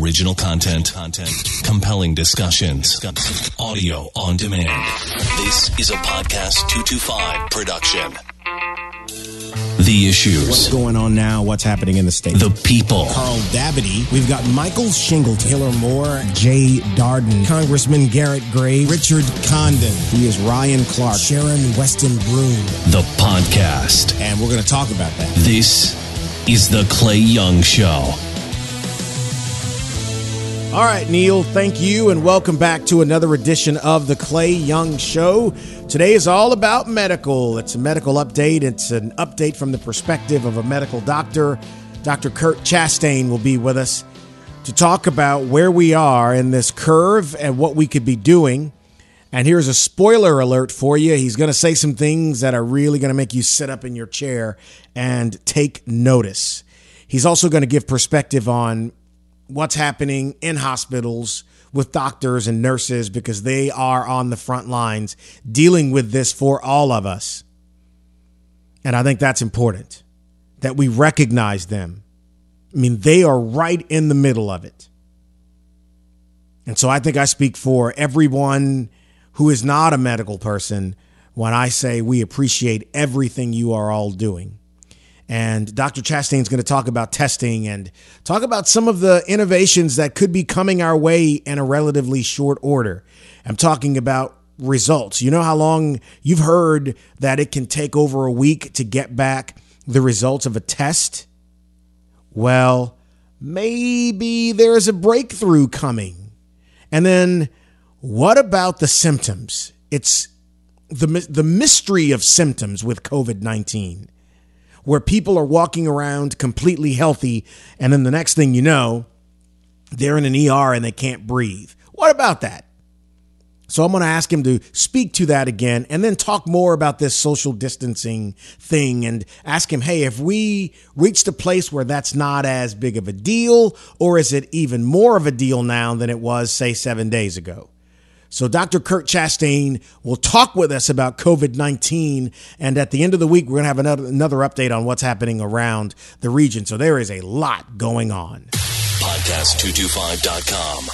Original content, compelling discussions, audio on demand. This is a Podcast 225 production. The issues. What's going on now? What's happening in the state? The people. Carl Dabity. We've got Michael Shingle, Taylor Moore, Jay Darden, Congressman Garrett Gray, Richard Condon. He is Ryan Clark, Sharon Weston Broom. The podcast. And we're going to talk about that. This is the Clay Young Show. All right, Neil, thank you, and welcome back to another edition of The Clay Young Show. Today is all about medical. It's a medical update. It's an update from the perspective of a medical doctor. Dr. Curt Chastain will be with us to talk about where we are in this curve and what we could be doing. And here's a spoiler alert for you. He's going to say some things that are really going to make you sit up in your chair and take notice. He's also going to give perspective on what's happening in hospitals with doctors and nurses, because they are on the front lines dealing with this for all of us. And I think that's important, that we recognize them. I mean, they are right in the middle of it. And so I think I speak for everyone who is not a medical person when I say we appreciate everything you are all doing. And Dr. Chastain's going to talk about testing and talk about some of the innovations that could be coming our way in a relatively short order. I'm talking about results. You know how long you've heard that it can take over a week to get back the results of a test? Well, maybe there is a breakthrough coming. And then what about the symptoms? It's the mystery of symptoms with COVID-19, where people are walking around completely healthy, and then the next thing you know, they're in an ER and they can't breathe. What about that? So I'm going to ask him to speak to that again and then talk more about this social distancing thing and ask him, hey, have we reached a place where that's not as big of a deal, or is it even more of a deal now than it was, say, 7 days ago? So Dr. Curt Chastain will talk with us about COVID-19, and at the end of the week, we're going to have another update on what's happening around the region. So there is a lot going on. Podcast225.com.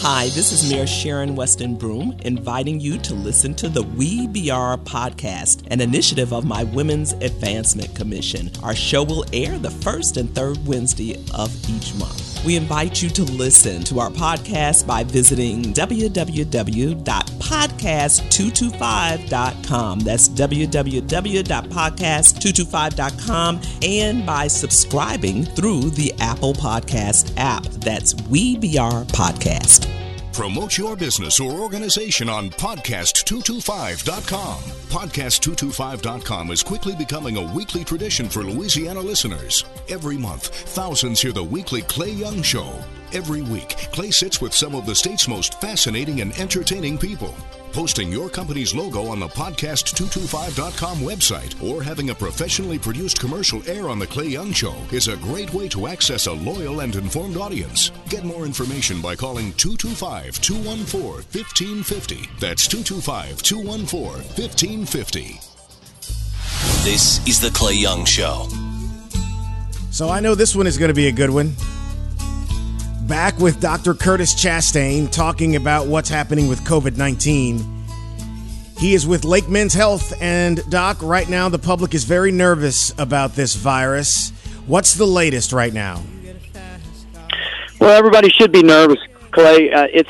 Hi, this is Mayor Sharon Weston Broom, inviting you to listen to the WBR Podcast, an initiative of my Women's Advancement Commission. Our show will air the first and third Wednesday of each month. We invite you to listen to our podcast by visiting www.podcast225.com. That's www.podcast225.com, and by subscribing through the Apple Podcast app. That's WBR Podcast. Promote your business or organization on Podcast225.com. Podcast225.com is quickly becoming a weekly tradition for Louisiana listeners. Every month, thousands hear the weekly Clay Young Show. Every week, Clay sits with some of the state's most fascinating and entertaining people. Posting your company's logo on the Podcast225.com website or having a professionally produced commercial air on The Clay Young Show is a great way to access a loyal and informed audience. Get more information by calling 225-214-1550. That's 225-214-1550. This is The Clay Young Show. So I know this one is going to be a good one. Back with Dr. Curtis Chastain talking about what's happening with COVID-19. He is with Lake Men's Health. And, Doc, right now the public is very nervous about this virus. What's the latest right now? Well, everybody should be nervous, Clay. This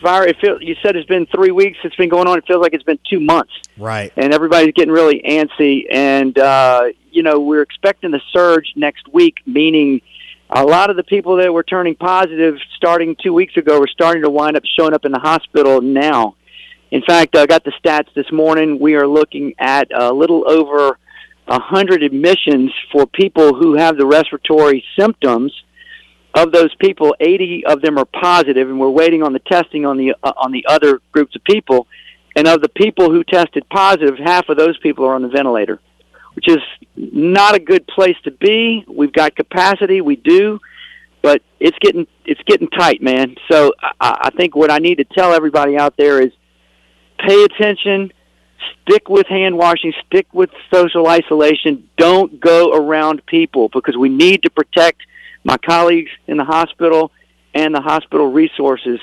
virus, you said it's been 3 weeks. It's been going on. It feels like it's been 2 months. Right. And everybody's getting really antsy. And, we're expecting the surge next week, meaning a lot of the people that were turning positive starting 2 weeks ago are starting to wind up showing up in the hospital now. In fact, I got the stats this morning. We are looking at a little over 100 admissions for people who have the respiratory symptoms. Of those people, 80 of them are positive, and we're waiting on the testing on the other groups of people. And of the people who tested positive, half of those people are on the ventilator, which is not a good place to be. We've got capacity, we do, but it's getting tight, man. So I think what I need to tell everybody out there is pay attention, stick with hand washing, stick with social isolation. Don't go around people, because we need to protect my colleagues in the hospital and the hospital resources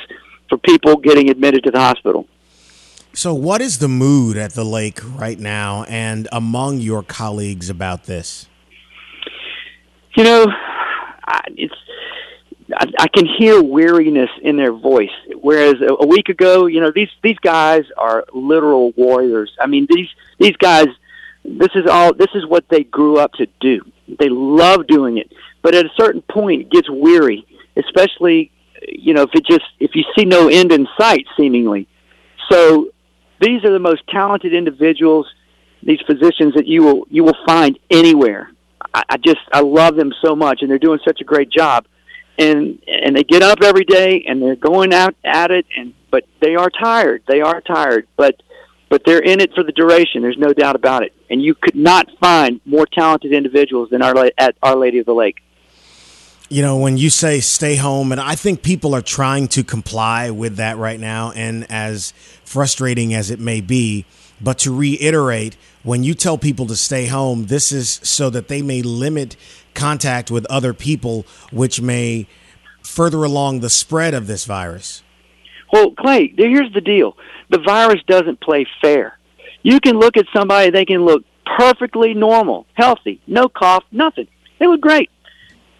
for people getting admitted to the hospital. So what is the mood at the lake right now and among your colleagues about this? You know, I can hear weariness in their voice, whereas a week ago, you know, these guys are literal warriors. I mean, these guys, this is what they grew up to do. They love doing it, but at a certain point, it gets weary, especially, you know, if you see no end in sight, seemingly. So these are the most talented individuals, these physicians that you will find anywhere. I love them so much, and they're doing such a great job. And they get up every day and they're going out at it, but they are tired. But they're in it for the duration. There's no doubt about it. And you could not find more talented individuals than at Our Lady of the Lake. You know, when you say stay home, and I think people are trying to comply with that right now, and as frustrating as it may be, but to reiterate, when you tell people to stay home, this is so that they may limit contact with other people, which may further along the spread of this virus. Well, Clay, here's the deal. The virus doesn't play fair. You can look at somebody, they can look perfectly normal, healthy, no cough, nothing. They look great.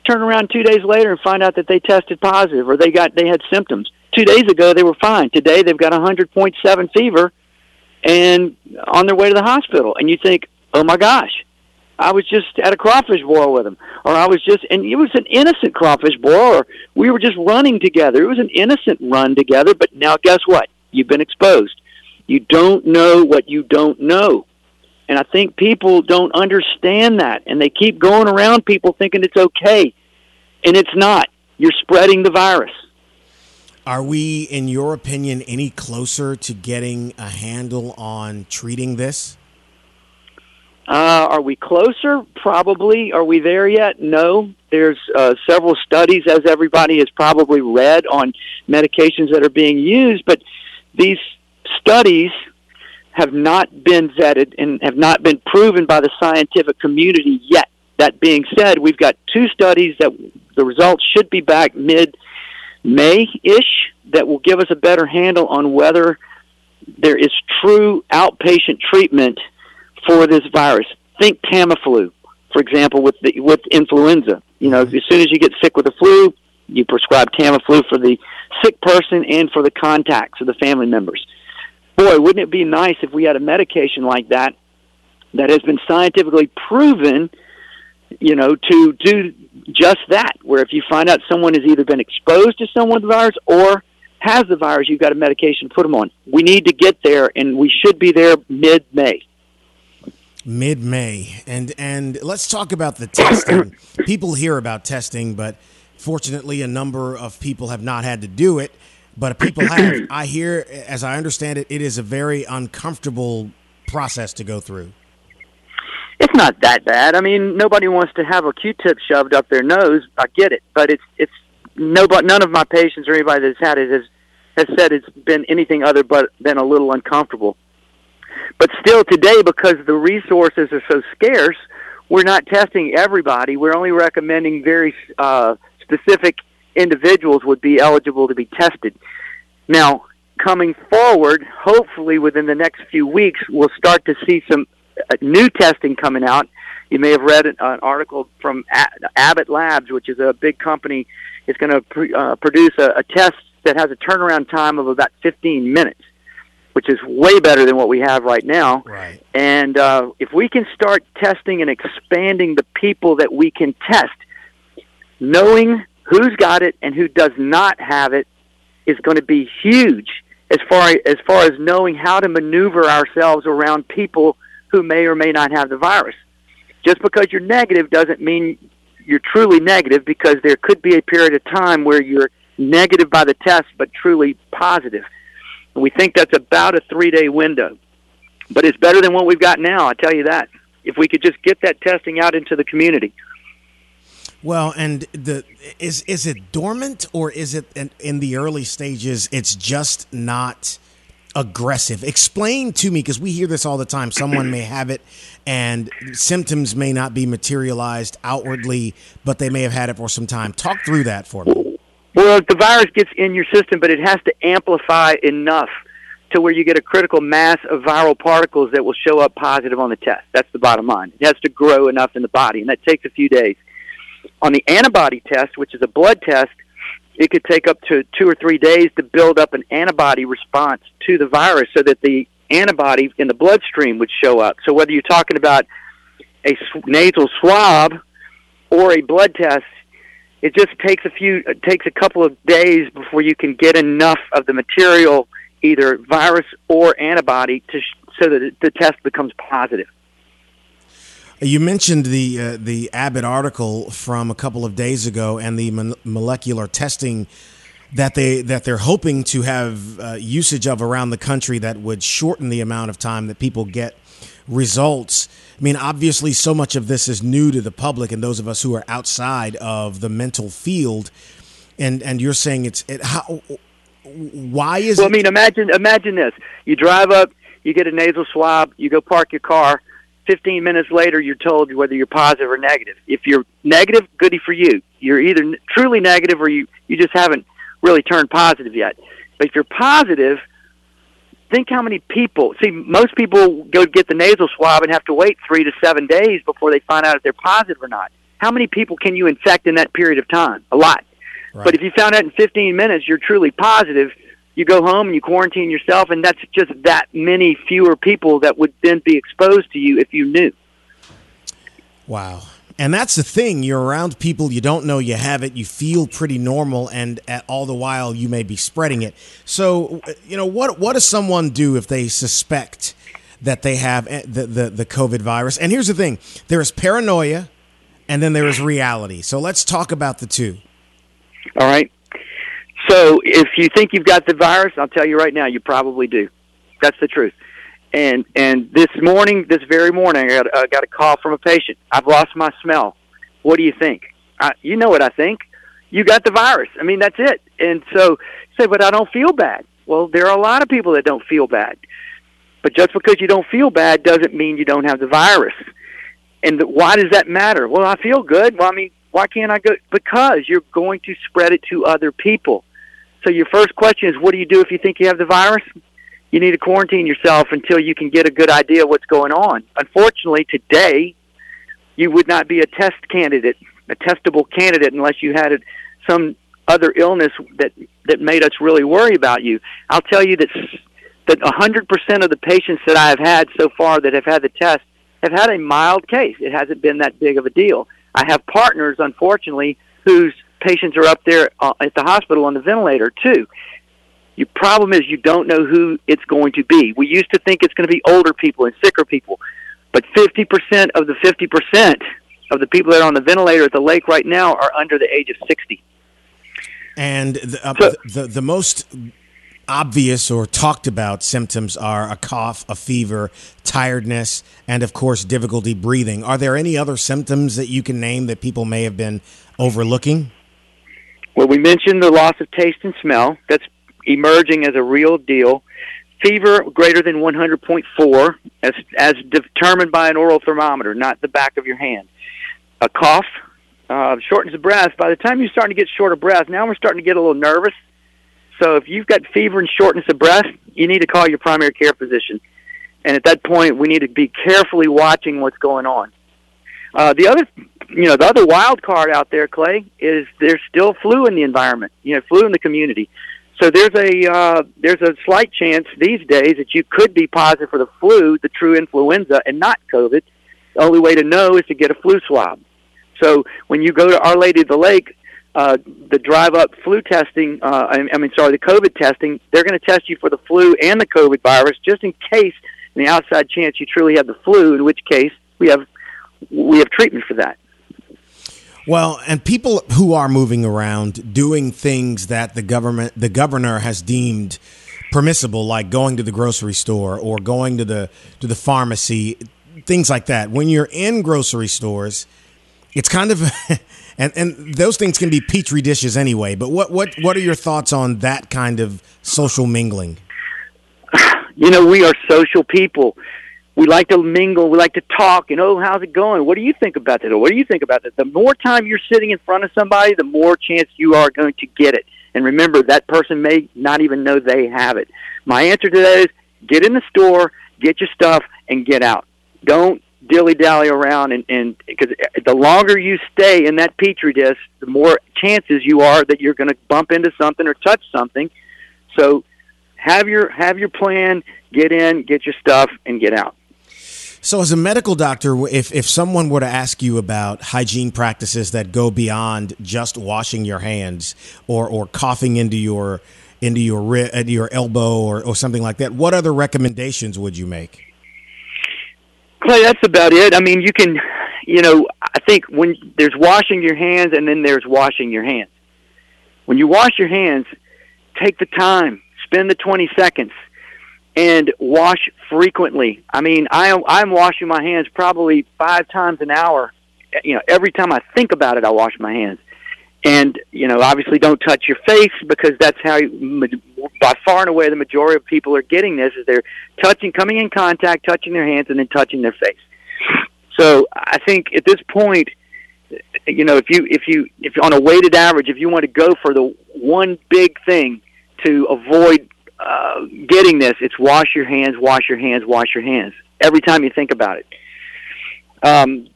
Turn around 2 days later and find out that they tested positive or they had symptoms. 2 days ago, they were fine. Today, they've got 100.7 fever and on their way to the hospital. And you think, oh, my gosh, I was just at a crawfish boil with them. Or and it was an innocent crawfish boil, or we were just running together. It was an innocent run together, but now guess what? You've been exposed. You don't know what you don't know. And I think people don't understand that, and they keep going around people thinking it's okay, and it's not. You're spreading the virus. Are we, in your opinion, any closer to getting a handle on treating this? Are we closer? Probably. Are we there yet? No. There's several studies, as everybody has probably read, on medications that are being used, but these studies have not been vetted and have not been proven by the scientific community yet. That being said, we've got two studies that the results should be back mid-May-ish that will give us a better handle on whether there is true outpatient treatment for this virus. Think Tamiflu, for example, with influenza. You know, as soon as you get sick with the flu, you prescribe Tamiflu for the sick person and for the contacts of the family members. Boy, wouldn't it be nice if we had a medication like that that has been scientifically proven, you know, to do just that, where if you find out someone has either been exposed to someone with the virus or has the virus, you've got a medication to put them on. We need to get there, and we should be there mid-May. Mid-May. And let's talk about the testing. People hear about testing, but fortunately a number of people have not had to do it. But people have. I hear, as I understand it, it is a very uncomfortable process to go through. It's not that bad. I mean, nobody wants to have a Q-tip shoved up their nose. I get it, but it's nobody. None of my patients or anybody that's had it has said it's been anything other than a little uncomfortable. But still, today, because the resources are so scarce, we're not testing everybody. We're only recommending very specific individuals would be eligible to be tested. Now, coming forward, hopefully within the next few weeks, we'll start to see some new testing coming out. You may have read an article from Abbott Labs, which is a big company. It's going to produce a test that has a turnaround time of about 15 minutes, which is way better than what we have right now. Right. And if we can start testing and expanding the people that we can test, knowing who's got it and who does not have it is going to be huge as far as knowing how to maneuver ourselves around people who may or may not have the virus. Just because you're negative doesn't mean you're truly negative, because there could be a period of time where you're negative by the test but truly positive. And we think that's about a 3-day window. But it's better than what we've got now, I tell you that, if we could just get that testing out into the community. Well, and is it dormant, or is it in the early stages it's just not aggressive? Explain to me, because we hear this all the time. Someone may have it and symptoms may not be materialized outwardly, but they may have had it for some time. Talk through that for me. Well, the virus gets in your system, but it has to amplify enough to where you get a critical mass of viral particles that will show up positive on the test. That's the bottom line. It has to grow enough in the body, and that takes a few days. On the antibody test, which is a blood test, it could take up to 2 or 3 days to build up an antibody response to the virus so that the antibody in the bloodstream would show up. So whether you're talking about a nasal swab or a blood test, it just takes a couple of days before you can get enough of the material, either virus or antibody, so that the test becomes positive. You mentioned the Abbott article from a couple of days ago and the molecular testing that they're hoping to have usage of around the country that would shorten the amount of time that people get results. I mean, obviously, so much of this is new to the public and those of us who are outside of the mental field. And you're saying why is it? Well, I mean, imagine this. You drive up, you get a nasal swab, you go park your car. 15 minutes later, you're told whether you're positive or negative. If you're negative, goody for you. You're either truly negative or you just haven't really turned positive yet. But if you're positive, think how many people. See, most people go get the nasal swab and have to wait 3 to 7 days before they find out if they're positive or not. How many people can you infect in that period of time? A lot. Right. But if you found out in 15 minutes you're truly positive, you go home and you quarantine yourself, and that's just that many fewer people that would then be exposed to you if you knew. Wow. And that's the thing. You're around people, you don't know you have it, you feel pretty normal, and all the while you may be spreading it. So, you know, what does someone do if they suspect that they have the COVID virus? And here's the thing. There is paranoia, and then there is reality. So let's talk about the two. All right. So if you think you've got the virus, I'll tell you right now, you probably do. That's the truth. And this very morning, I got a call from a patient. I've lost my smell. What do you think? You know what I think. You got the virus. I mean, that's it. And so you say, but I don't feel bad. Well, there are a lot of people that don't feel bad. But just because you don't feel bad doesn't mean you don't have the virus. And why does that matter? Well, I feel good. Well, I mean, why can't I go? Because you're going to spread it to other people. So your first question is, what do you do if you think you have the virus? You need to quarantine yourself until you can get a good idea of what's going on. Unfortunately, today, you would not be a testable candidate, unless you had some other illness that made us really worry about you. I'll tell you that 100% of the patients that I have had so far that have had the test have had a mild case. It hasn't been that big of a deal. I have partners, unfortunately, whose patients are up there at the hospital on the ventilator, too. Your problem is you don't know who it's going to be. We used to think it's going to be older people and sicker people, but 50% of the 50% of the people that are on the ventilator at the lake right now are under the age of 60. And the most obvious or talked about symptoms are a cough, a fever, tiredness, and, of course, difficulty breathing. Are there any other symptoms that you can name that people may have been overlooking? Well, we mentioned the loss of taste and smell. That's emerging as a real deal. Fever greater than 100.4, as determined by an oral thermometer, not the back of your hand. A cough shortens the breath. By the time you're starting to get short of breath, now we're starting to get a little nervous. So if you've got fever and shortness of breath, you need to call your primary care physician. And at that point, we need to be carefully watching what's going on. The other wild card out there, Clay, is there's still flu in the environment. You know, flu in the community. So there's a slight chance these days that you could be positive for the flu, the true influenza, and not COVID. The only way to know is to get a flu swab. So when you go to Our Lady of the Lake, the drive-up flu testing, the COVID testing, they're going to test you for the flu and the COVID virus just in case, in the outside chance, you truly have the flu, in which case we have treatment for that. Well, and people who are moving around doing things that the governor has deemed permissible, like going to the grocery store or going to the pharmacy, things like that. When you're in grocery stores, it's kind of... And those things can be petri dishes anyway. But what are your thoughts on that kind of social mingling? You know, we are social people. We like to mingle. We like to talk. And, oh, how's it going? What do you think about that? Or what do you think about that? The more time you're sitting in front of somebody, the more chance you are going to get it. And remember, that person may not even know they have it. My answer to that is get in the store, get your stuff, and get out. Don't dilly-dally around, and because the longer you stay in that Petri dish, the more chances you are that you're going to bump into something or touch something. So have your plan, get in, get your stuff, and get out. So as a medical doctor, if someone were to ask you about hygiene practices that go beyond just washing your hands or coughing into your elbow or something like that, what other recommendations would you make? Clay, that's about it. I mean, I think when there's washing your hands and then there's washing your hands. When you wash your hands, take the time, spend the 20 seconds, and wash frequently. I mean, I'm washing my hands probably 5 times an hour. You know, every time I think about it, I wash my hands. And, you know, obviously don't touch your face because that's how, by far and away, the majority of people are getting this, is they're coming in contact, touching their hands, and then touching their face. So I think at this point, you know, if on a weighted average, if you want to go for the one big thing to avoid getting this, it's wash your hands, wash your hands, wash your hands, every time you think about it.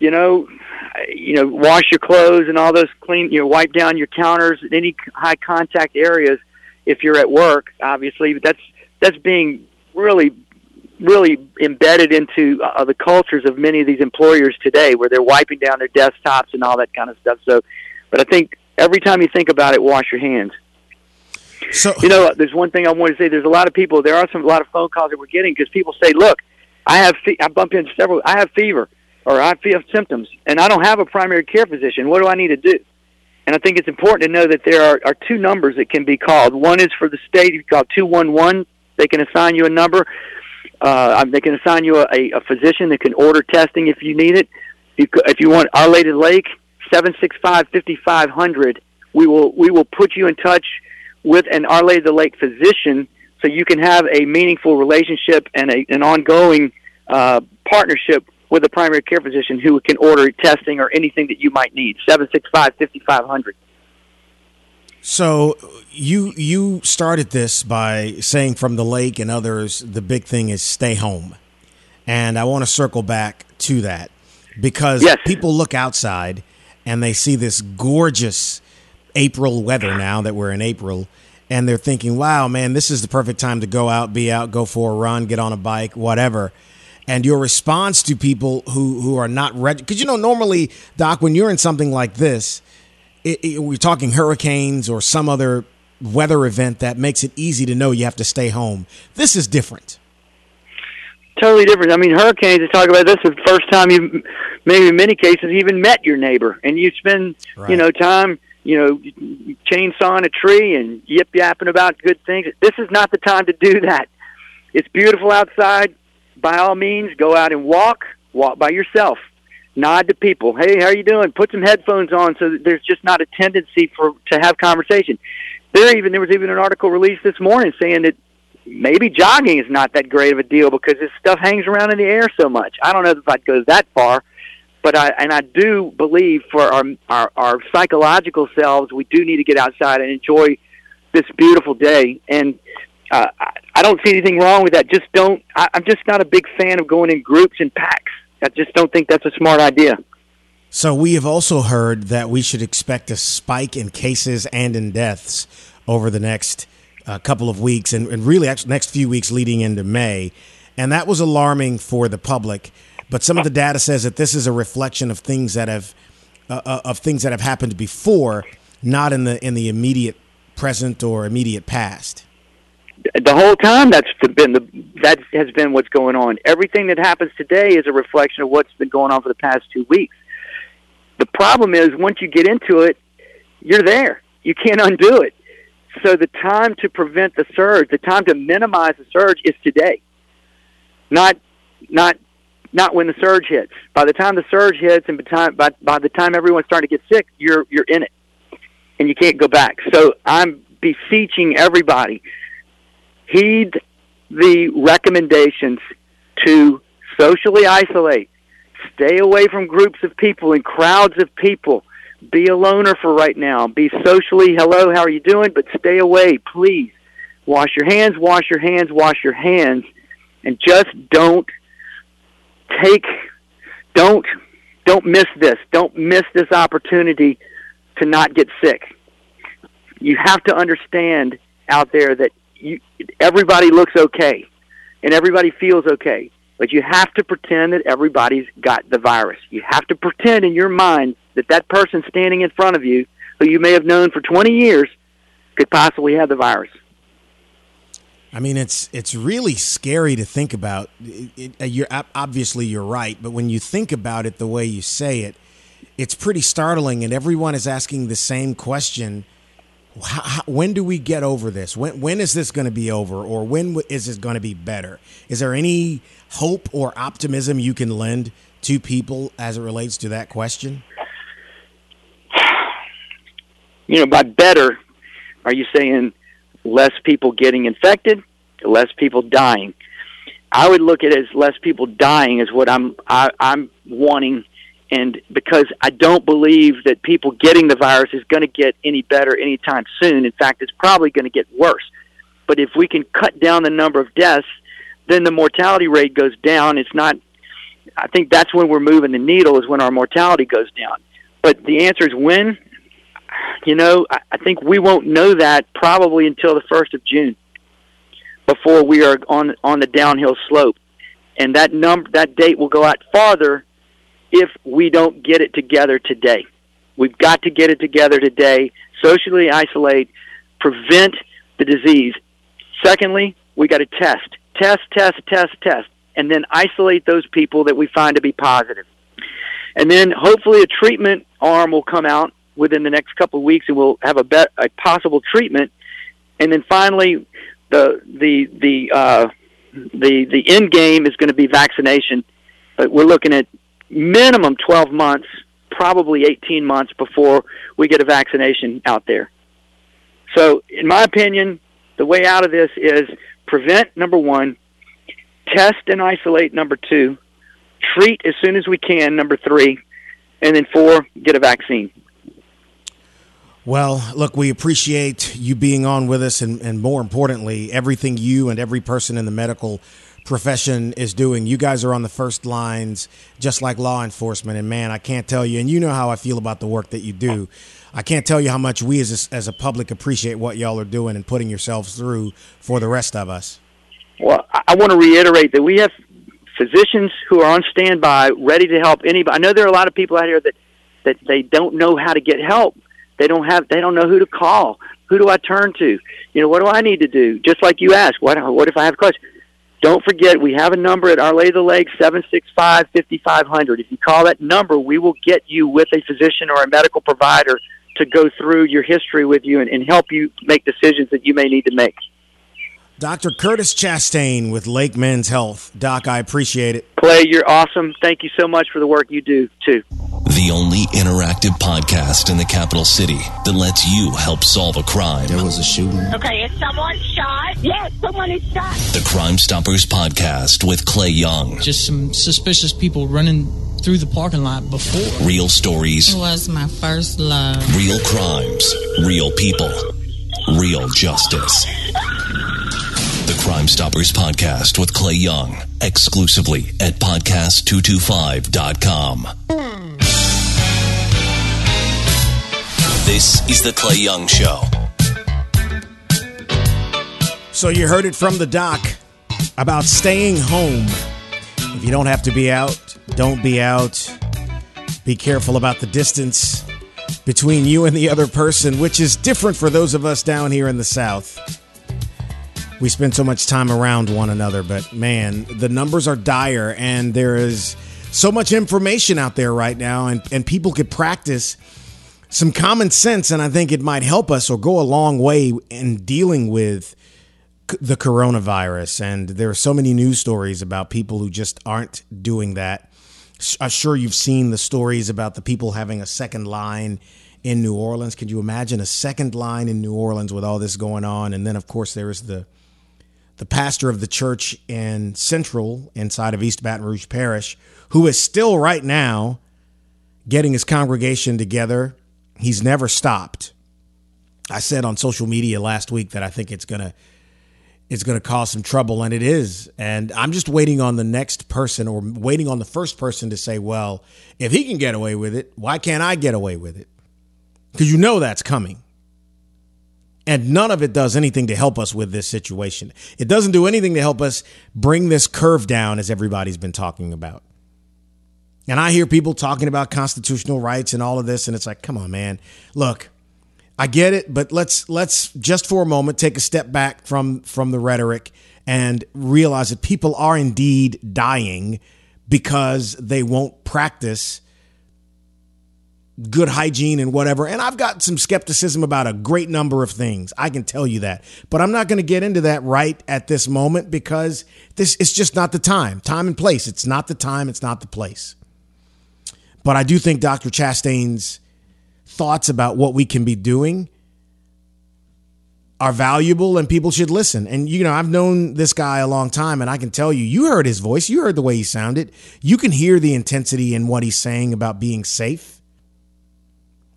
You know, wash your clothes and all those clean, you know, wipe down your counters, any high contact areas. If you're at work, obviously, but that's being really, really embedded into the cultures of many of these employers today, where they're wiping down their desktops and all that kind of stuff. So, but I think every time you think about it, wash your hands. So, you know, there's one thing I want to say. There's a lot of people, a lot of phone calls that we're getting because people say, look, I have fever. Or I have symptoms, and I don't have a primary care physician. What do I need to do? And I think it's important to know that there are 2 numbers that can be called. One is for the state. You call 211. They can assign you a number. They can assign you a physician that can order testing if you need it. If you want Our Lady of the Lake, 765-5500. We will put you in touch with an Our Lady of the Lake physician so you can have a meaningful relationship and an ongoing partnership with a primary care physician who can order testing or anything that you might need, 765-5500. So you started this by saying from the lake and others, the big thing is stay home. And I want to circle back to that because People look outside and they see this gorgeous April weather now that we're in April, and they're thinking, wow, man, this is the perfect time to go out, be out, go for a run, get on a bike, whatever. And your response to people who are not ready, because, you know, normally, Doc, when you're in something like this, we're talking hurricanes or some other weather event that makes it easy to know you have to stay home. This is different. Totally different. I mean, hurricanes, they talk about this is the first time you've, maybe in many cases, even met your neighbor. And you spend, time, chainsawing a tree and yip-yapping about good things. This is not the time to do that. It's beautiful outside. By all means, go out and walk by yourself, nod to people. Hey, how are you doing? Put some headphones on so that there's just not a tendency to have conversation. There was even an article released this morning saying that maybe jogging is not that great of a deal because this stuff hangs around in the air so much. I don't know if I'd go that far, but I do believe for our psychological selves, we do need to get outside and enjoy this beautiful day. And I don't see anything wrong with that. I'm just not a big fan of going in groups and packs. I just don't think that's a smart idea. So we have also heard that we should expect a spike in cases and in deaths over the next couple of weeks and really actually next few weeks leading into May. And that was alarming for the public. But some of the data says that this is a reflection of things that have happened before, not in the immediate present or immediate past. The whole time that has been what's going on. Everything that happens today is a reflection of what's been going on for the past 2 weeks. The problem is once you get into it, you're there. You can't undo it. So the time to prevent the surge, the time to minimize the surge is today, not when the surge hits. By the time the surge hits and by the time everyone's starting to get sick, you're in it, and you can't go back. So I'm beseeching everybody. Heed the recommendations to socially isolate, stay away from groups of people and crowds of people, be a loner for right now, be socially, hello, how are you doing, but stay away, please. Wash your hands, wash your hands, wash your hands, and just don't miss this. Don't miss this opportunity to not get sick. You have to understand out there that everybody looks okay and everybody feels okay, but you have to pretend that everybody's got the virus. You have to pretend in your mind that that person standing in front of you, who you may have known for 20 years, could possibly have the virus. I mean, it's really scary to think about. Obviously, you're right, but when you think about it the way you say it, it's pretty startling, and everyone is asking the same question. When do we get over this? When is this going to be over, or when is it going to be better? Is there any hope or optimism you can lend to people as it relates to that question? You know, by better, are you saying less people getting infected, less people dying? I would look at it as less people dying is what I'm wanting, and because I don't believe that people getting the virus is going to get any better anytime soon. In fact, it's probably going to get worse. But if we can cut down the number of deaths, then the mortality rate goes down. It's not, I think that's when we're moving the needle, is when our mortality goes down. But the answer is when? You know, I think we won't know that probably until the 1st of June, before we are on the downhill slope. And that date will go out farther if we don't get it together today. We've got to get it together today, socially isolate, prevent the disease. Secondly, we got to test, and then isolate those people that we find to be positive. And then hopefully a treatment arm will come out within the next couple of weeks, and we'll have a possible treatment. And then finally, the end game is going to be vaccination. But we're looking at minimum 12 months, probably 18 months before we get a vaccination out there. So, in my opinion, the way out of this is prevent, number one, test and isolate, number two, treat as soon as we can, number three, and then four, get a vaccine. Well, look, we appreciate you being on with us, and more importantly, everything you and every person in the medical profession is doing. You guys are on the first lines, just like law enforcement, and man, I can't tell you, and you know how I feel about the work that you do. I can't tell you how much we as a public appreciate what y'all are doing and putting yourselves through for the rest of us. Well, I want to reiterate that we have physicians who are on standby, ready to help anybody. I know there are a lot of people out here that they don't know how to get help. They don't know who to call. Who do I turn to? You know, what do I need to do? Just like you asked, what if I have a question? Don't forget, we have a number at Our Lady of the Lake, 765-5500. If you call that number, we will get you with a physician or a medical provider to go through your history with you and help you make decisions that you may need to make. Dr. Curtis Chastain with Lake Men's Health. Doc, I appreciate it. Clay, you're awesome. Thank you so much for the work you do, too. The only interactive podcast in the capital city that lets you help solve a crime. There was a shooting. Okay, is someone shot? Yes, someone is shot. The Crime Stoppers Podcast with Clay Young. Just some suspicious people running through the parking lot before. Real stories. It was my first love. Real crimes. Real people. Real justice. The Crime Stoppers Podcast with Clay Young, exclusively at Podcast225.com. This is The Clay Young Show. So you heard it from the doc about staying home. If you don't have to be out, don't be out. Be careful about the distance between you and the other person, which is different for those of us down here in the South. We spend so much time around one another, but man, the numbers are dire, and there is so much information out there right now, and people could practice some common sense, and I think it might help us or go a long way in dealing with the coronavirus. And there are so many news stories about people who just aren't doing that. I'm sure you've seen the stories about the people having a second line in New Orleans. Could you imagine a second line in New Orleans with all this going on? And then, of course, there is the the pastor of the church in Central, inside of East Baton Rouge Parish, who is still right now getting his congregation together. He's never stopped. I said on social media last week that I think it's going to cause some trouble, and it is. And I'm just waiting on the next person, or waiting on the first person to say, well, if he can get away with it, why can't I get away with it? Because you know that's coming. And none of it does anything to help us with this situation. It doesn't do anything to help us bring this curve down, as everybody's been talking about. And I hear people talking about constitutional rights and all of this, and it's like, come on, man. Look, I get it, but let's just for a moment take a step back from the rhetoric and realize that people are indeed dying because they won't practice good hygiene and whatever. And I've got some skepticism about a great number of things. I can tell you that. But I'm not going to get into that right at this moment, because this is just not the time. Time and place. It's not the time. It's not the place. But I do think Dr. Chastain's thoughts about what we can be doing are valuable, and people should listen. And, you know, I've known this guy a long time, and I can tell you, you heard his voice. You heard the way he sounded. You can hear the intensity in what he's saying about being safe.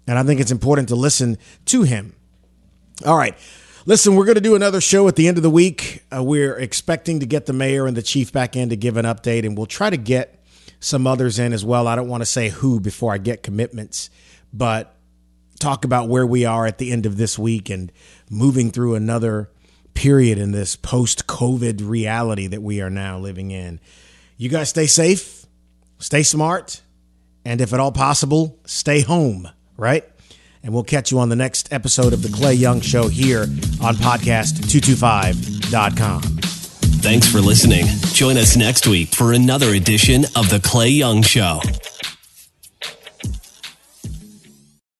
And I think it's important to listen to him. All right. Listen, we're going to do another show at the end of the week. We're expecting to get the mayor and the chief back in to give an update, and we'll try to get some others in as well. I don't want to say who before I get commitments, but talk about where we are at the end of this week and moving through another period in this post-COVID reality that we are now living in. You guys stay safe, stay smart, and if at all possible, stay home. Right? And we'll catch you on the next episode of The Clay Young Show here on Podcast225.com. Thanks for listening. Join us next week for another edition of The Clay Young Show.